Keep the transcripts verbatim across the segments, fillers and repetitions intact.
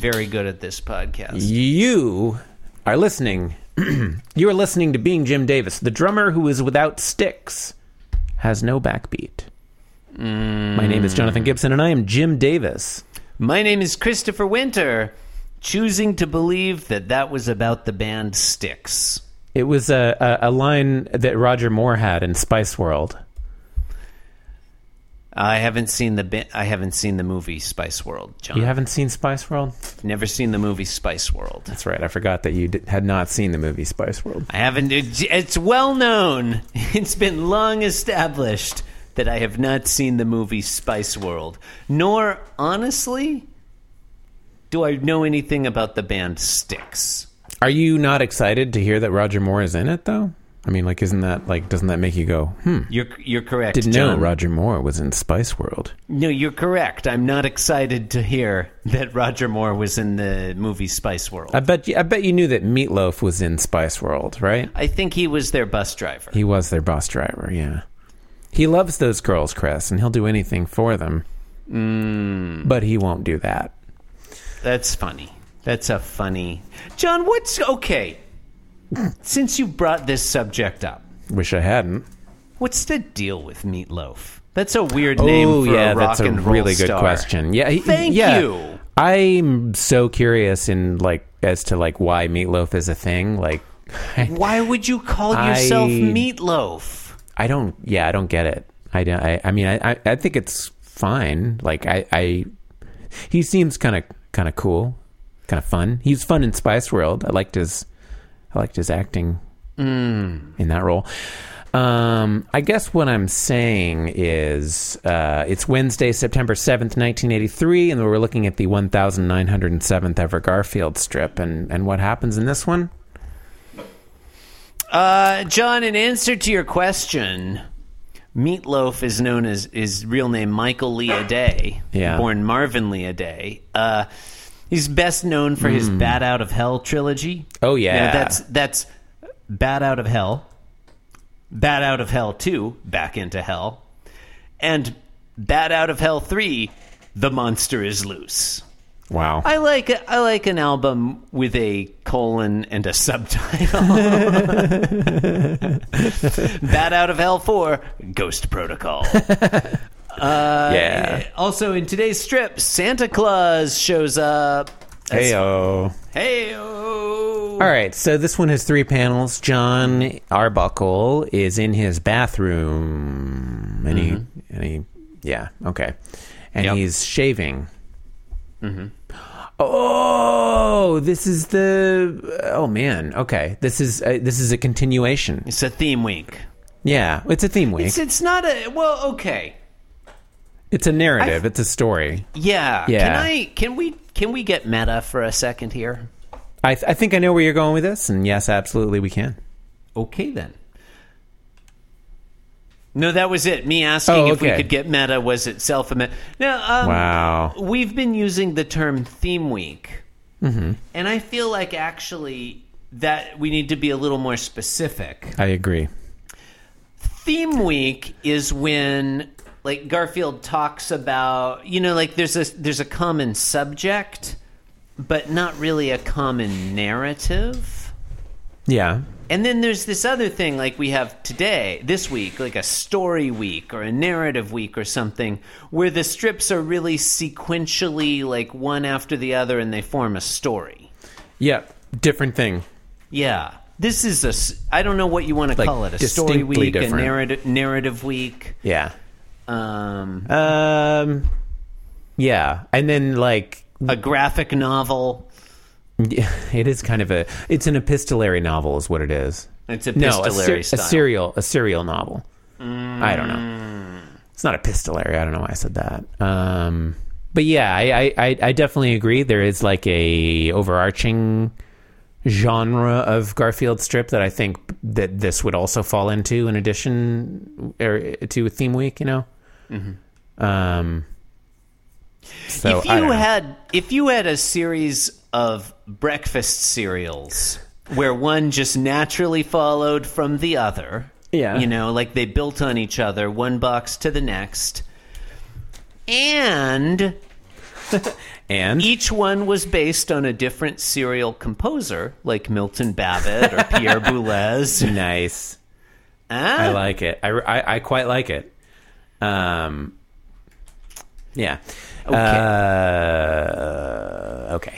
very good at this podcast. You are listening. You are listening to Being Jim Davis. The drummer who is without Styx has no backbeat. Mm. My name is Jonathan Gibson, and I am Jim Davis. My name is Christopher Winter, choosing to believe that that was about the band Styx. It was a, a, a line that Roger Moore had in Spice World. I haven't seen the I haven't seen the movie Spice World, John. You haven't seen Spice World? Never seen the movie Spice World. That's right. I forgot that you did, had not seen the movie Spice World. I haven't. It, it's well known. It's been long established that I have not seen the movie Spice World. Nor, honestly, do I know anything about the band Styx. Are you not excited to hear that Roger Moore is in it, though? I mean, like, isn't that, like, doesn't that make you go, hmm? You're you're correct, Didn't John. know Roger Moore was in Spice World. No, you're correct. I'm not excited to hear that Roger Moore was in the movie Spice World. I bet you, I bet you knew that Meatloaf was in Spice World, right? I think he was their bus driver. He was their bus driver, yeah. He loves those girls, Chris, and he'll do anything for them. Mm. But he won't do that. That's funny. That's a funny... John, what's... Okay. Since you brought this subject up. Wish I hadn't. What's the deal with Meatloaf? That's a weird oh, name for yeah, a rock and roll star. That's a really good question. Yeah, he, Thank yeah. you. I'm so curious in like as to like why Meatloaf is a thing. Like, why would you call I, yourself Meatloaf? I don't. Yeah, I don't get it. I don't. I, I mean, I, I. I think it's fine. Like, I. I he seems kind of kind of cool, kind of fun. He's fun in Spice World. I liked his. I liked his acting mm. in that role. Um, I guess what I'm saying is uh, it's Wednesday, September seventh, nineteen eighty-three, and we're looking at the one thousand nine hundred seventh ever Garfield strip. And, and what happens in this one? Uh, John, in answer to your question, Meatloaf is known as his real name Michael Lee Aday, yeah. born Marvin Lee Aday. Uh He's best known for his mm. Bat Out of Hell trilogy. Oh, yeah. yeah. That's that's Bat Out of Hell, Bat Out of Hell two, Back into Hell, and Bat Out of Hell three, The Monster is Loose. Wow. I like I like an album with a colon and a subtitle. Bat Out of Hell four, Ghost Protocol. Uh, yeah. Also, in today's strip, Santa Claus shows up. Hey-o. Hey-o. All right, so this one has three panels. John Arbuckle is in his bathroom. And, mm-hmm. he, and he... Yeah, okay. And yep. he's shaving. Mm-hmm. Oh, this is the... Oh, man. Okay. This is a, this is a continuation. It's a theme week. Yeah, it's a theme week. It's, it's not a... Well, okay. It's a narrative. I've, it's a story. Yeah. yeah. Can I? Can we? Can we get meta for a second here? I, th- I think I know where you're going with this, and yes, absolutely, we can. Okay, then. No, that was it. Me asking oh, okay. if we could get meta was itself a meta. Now, um, wow. We've been using the term theme week, mm-hmm. and I feel like actually that we need to be a little more specific. I agree. Theme week is when. Like Garfield talks about, you know, like there's a there's a common subject, but not really a common narrative. Yeah. And then there's this other thing like we have today, this week, like a story week or a narrative week or something, where the strips are really sequentially like one after the other and they form a story. Yeah. Different thing. Yeah. This is a, I don't know what you want to like call it, a story week, different. a narrative narrative week. Yeah. Um, um, yeah. And then like a graphic novel. It is kind of a, it's an epistolary novel is what it is. It's epistolary no, a ser- style. A serial, a serial novel. Mm. I don't know. It's not epistolary. I don't know why I said that. Um, but yeah, I, I, I definitely agree. There is like a overarching genre of Garfield strip that I think that this would also fall into in addition er, to a theme week, you know? Mm-hmm. Um, so, if you had, if you had a series of breakfast cereals where one just naturally followed from the other, yeah, you know, like they built on each other, one box to the next, and And each one was based on a different serial composer, like Milton Babbitt or Pierre Boulez. Nice. Ah. I like it. I, I, I quite like it. Um, yeah. Okay. Uh, okay.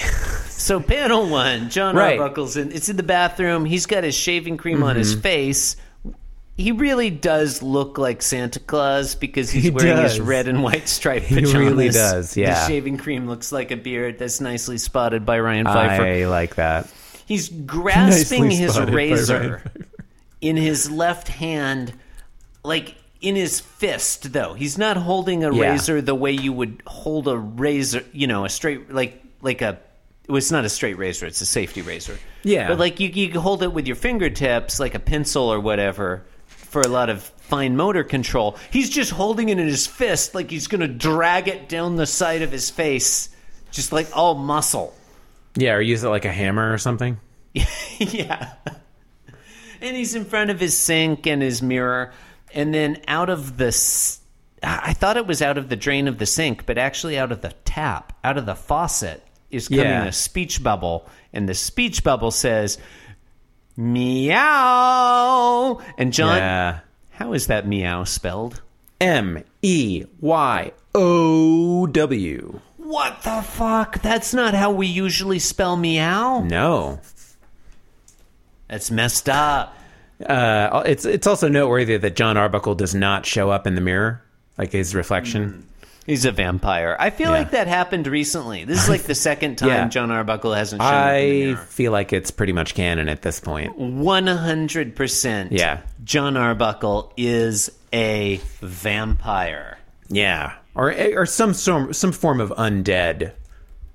So panel one, John right. Arbuckle's in. It's in the bathroom. He's got his shaving cream mm-hmm. on his face. He really does look like Santa Claus because he's he wearing does. his red and white striped pajamas. He really does, yeah. His shaving cream looks like a beard. That's nicely spotted by Ryan Pfeiffer. I like that. He's grasping nicely his razor in his left hand, like in his fist, though. He's not holding a yeah. razor the way you would hold a razor, you know, a straight, like like a... Well, it's not a straight razor. It's a safety razor. Yeah. But, like, you, you hold it with your fingertips, like a pencil or whatever, for a lot of fine motor control. He's just holding it in his fist like he's going to drag it down the side of his face, just like all muscle. Yeah, or use it like a hammer or something. Yeah. And he's in front of his sink and his mirror. And then out of the... I thought it was out of the drain of the sink, but actually out of the tap, out of the faucet, is coming yeah. a speech bubble. And the speech bubble says... Meow. And John, yeah. how is that meow spelled? M E Y O W. What the fuck? That's not how we usually spell meow. No. That's messed up. Uh, it's it's also noteworthy that John Arbuckle does not show up in the mirror, like his reflection. Mm. He's a vampire. I feel yeah. like that happened recently. This is like the second time yeah. John Arbuckle hasn't shown I up in the mirror. I feel like it's pretty much canon at this point. one hundred percent Yeah. John Arbuckle is a vampire. Yeah. Or or some some, some form of undead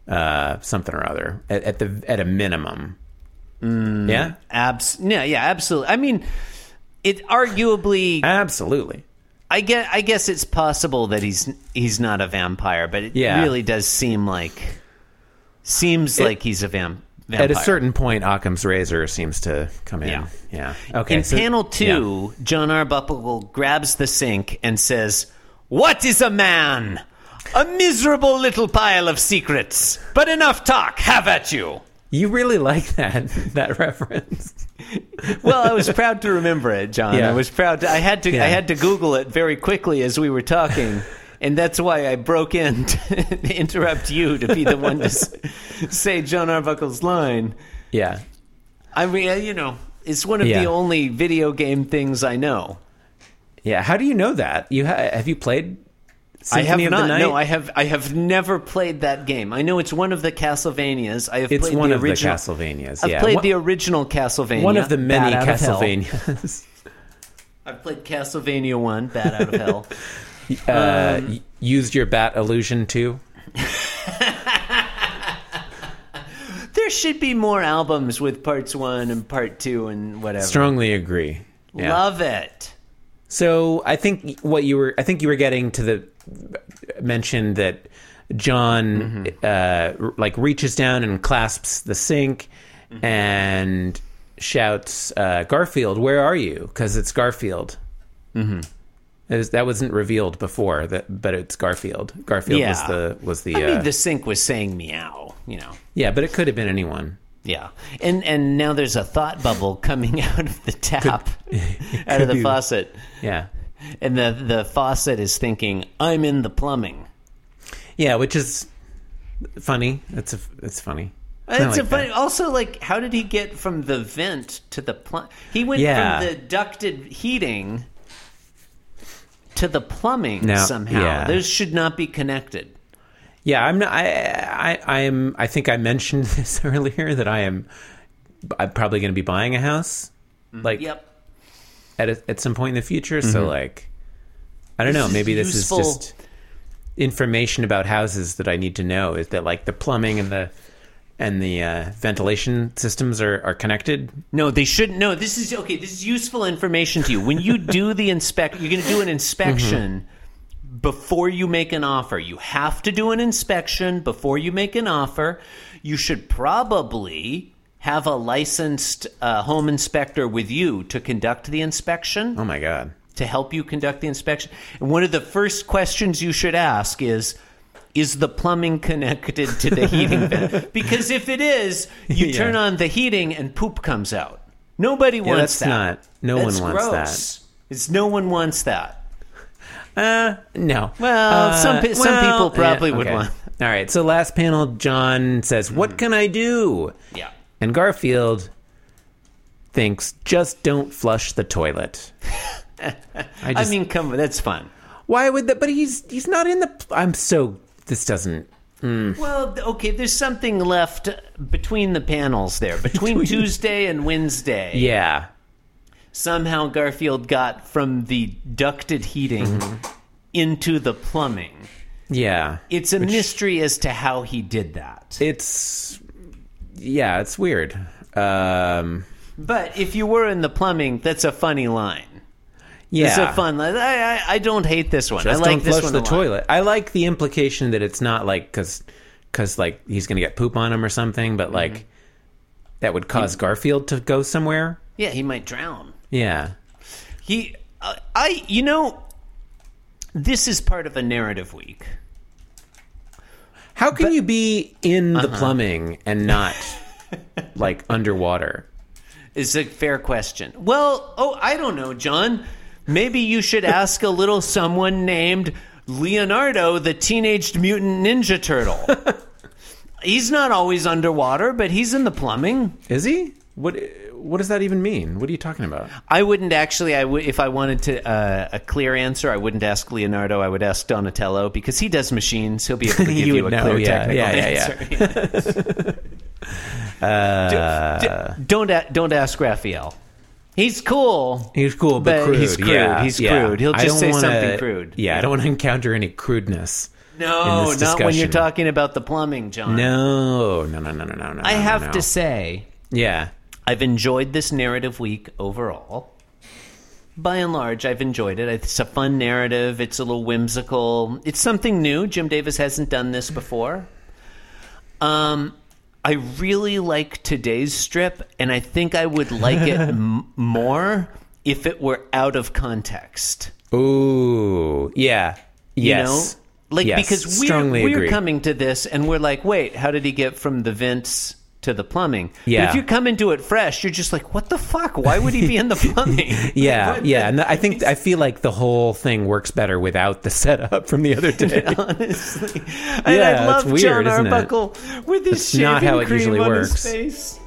uh, something or other at, at the at a minimum. Mm, yeah? Abs- yeah, yeah, absolutely. I mean, it arguably Absolutely. I guess, I guess it's possible that he's he's not a vampire, but it yeah. really does seem like seems it, like he's a vamp, vampire. At a certain point, Occam's razor seems to come in. Yeah. yeah. Okay. In so, panel two, yeah. John Arbuckle grabs the sink and says, "What is a man? A miserable little pile of secrets. But enough talk. Have at you." You really like that that reference. Well, I was proud to remember it, John. Yeah. I was proud. To, I had to. Yeah. I had to Google it very quickly as we were talking, and that's why I broke in to, to interrupt you to be the one to say John Arbuckle's line. Yeah, I mean, you know, it's one of yeah. the only video game things I know. Yeah, how do you know that? You ha- have you played? Symphony I have not. No, I have. I have never played that game. I know it's one of the Castlevanias. I have. It's played one the of original, the Castlevanias. Yeah. I've played one, the original Castlevania. One of the many Castlevanias. I've played Castlevania One, Bat Out of Hell. uh, um, used your bat illusion too. There should be more albums with parts one and part two and whatever. Strongly agree. Yeah. Love it. So I think what you were, I think you were getting to the mention that John mm-hmm. uh, like reaches down and clasps the sink mm-hmm. and shouts, uh, "Garfield, where are you?" Because it's Garfield. Mm-hmm. It was, that wasn't revealed before, that, but it's Garfield. Garfield yeah. was the was the. I uh, mean, the sink was saying meow, you know. Yeah, but it could have been anyone. Yeah, and and now there's a thought bubble coming out of the tap, could, out of the be. faucet. Yeah, and the the faucet is thinking, "I'm in the plumbing." Yeah, which is funny. It's a it's funny. It's like a funny. That. Also, like, how did he get from the vent to the plum? He went yeah. from the ducted heating to the plumbing no, somehow. Yeah. Those should not be connected. Yeah, I'm not. I, I, I'm. I think I mentioned this earlier that I am. I'm probably going to be buying a house, like, yep. at a, at some point in the future. Mm-hmm. So, like, I don't know. Maybe this is just information about houses that I need to know. Is that like the plumbing and the and the uh, ventilation systems are, are connected? No, they shouldn't. No, this is okay. This is useful information to you when you do the inspect. You're going to do an inspection. Mm-hmm. Before you make an offer, you have to do an inspection before you make an offer. You should probably have a licensed uh, home inspector with you to conduct the inspection. Oh, my God. To help you conduct the inspection. And one of the first questions you should ask is, is the plumbing connected to the heating vent? Because if it is, you yeah. turn on the heating and poop comes out. Nobody wants yeah, that's that. Not, no that's one wants gross. That. It's no one wants that. Uh, no. Well, uh, some, some well, people probably yeah, would okay. want. All right. So last panel, John says, mm-hmm. "What can I do?" Yeah. And Garfield thinks, "Just don't flush the toilet." I, just, I mean, come on, that's fun. Why would that? But he's he's not in the. I'm so. This doesn't. Mm. Well, okay. There's something left between the panels there, between Tuesday and Wednesday. Yeah. Somehow Garfield got from the ducted heating mm-hmm. into the plumbing. Yeah. It's a Which, mystery as to how he did that. It's, yeah, it's weird. Um, but if you were in the plumbing, that's a funny line. Yeah. It's a fun line. I, I, I don't hate this one. Just I like don't flush this one the toilet. I like the implication that it's not like, because, because like, he's going to get poop on him or something, but like, mm-hmm. that would cause he, Garfield to go somewhere. Yeah, he might drown. Yeah. He, uh, I, you know, this is part of a narrative week. How can but, you be in uh-huh. the plumbing and not, like, underwater? It's a fair question. Well, oh, I don't know, John. Maybe you should ask a little someone named Leonardo, the Teenage Mutant Ninja Turtle. He's not always underwater, but he's in the plumbing. Is he? What What does that even mean? What are you talking about? I wouldn't actually, I w- if I wanted to uh, a clear answer, I wouldn't ask Leonardo. I would ask Donatello, because he does machines. He'll be able to give you, you a know, clear yeah, technical yeah, answer. Yeah, yeah. uh, do, do, don't, a- don't ask Raphael. He's cool. He's cool, but, but crude. He's crude. Yeah, he's yeah. crude. He'll just say wanna, something crude. Yeah, I don't want to encounter any crudeness. No, not discussion. When you're talking about the plumbing, John. No, no, no, no, no, no. I have no, no. to say... Yeah. I've enjoyed this narrative week overall. By and large, I've enjoyed it. It's a fun narrative. It's a little whimsical. It's something new. Jim Davis hasn't done this before. Um, I really like today's strip, and I think I would like it m- more if it were out of context. Ooh, yeah. Yes. You know? Like, yes. Because we're, Strongly we're agree. coming to this, and we're like, wait, how did he get from the vents... to the plumbing. Yeah. But if you come into it fresh, you're just like, what the fuck? Why would he be in the plumbing? yeah. Like, yeah. And I think, I feel like the whole thing works better without the setup from the other day. Honestly. Yeah, and I love weird, John Arbuckle with his it's shaving cream on works. His face.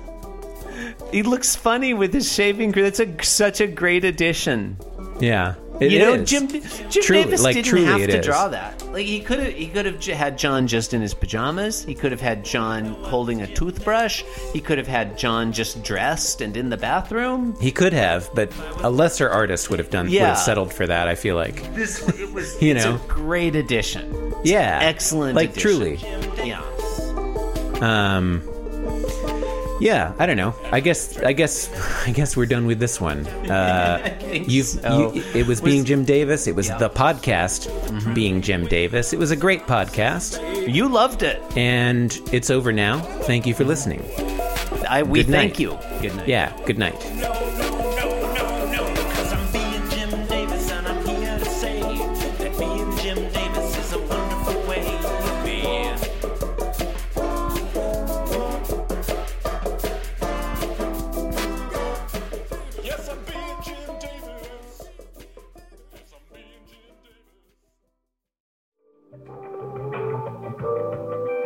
He looks funny with his shaving cream. That's a, such a great addition. Yeah. It you is. know, Jim, Jim truly, Davis like, didn't have to is. draw that. Like he could have, he could have had John just in his pajamas. He could have had John holding a toothbrush. He could have had John just dressed and in the bathroom. He could have, but a lesser artist would have done. Yeah. Would have settled for that. I feel like this. It was you know, it's a great addition. It's yeah, excellent. Like addition. Truly. Yeah. Um. Yeah, I don't know. I guess, I guess, I guess we're done with this one. Uh, you've, so. you, it was being Jim Davis. It was yeah. the podcast mm-hmm. being Jim Davis. It was a great podcast. You loved it, and it's over now. Thank you for listening. I we good thank night. you. Good night. Yeah. Good night.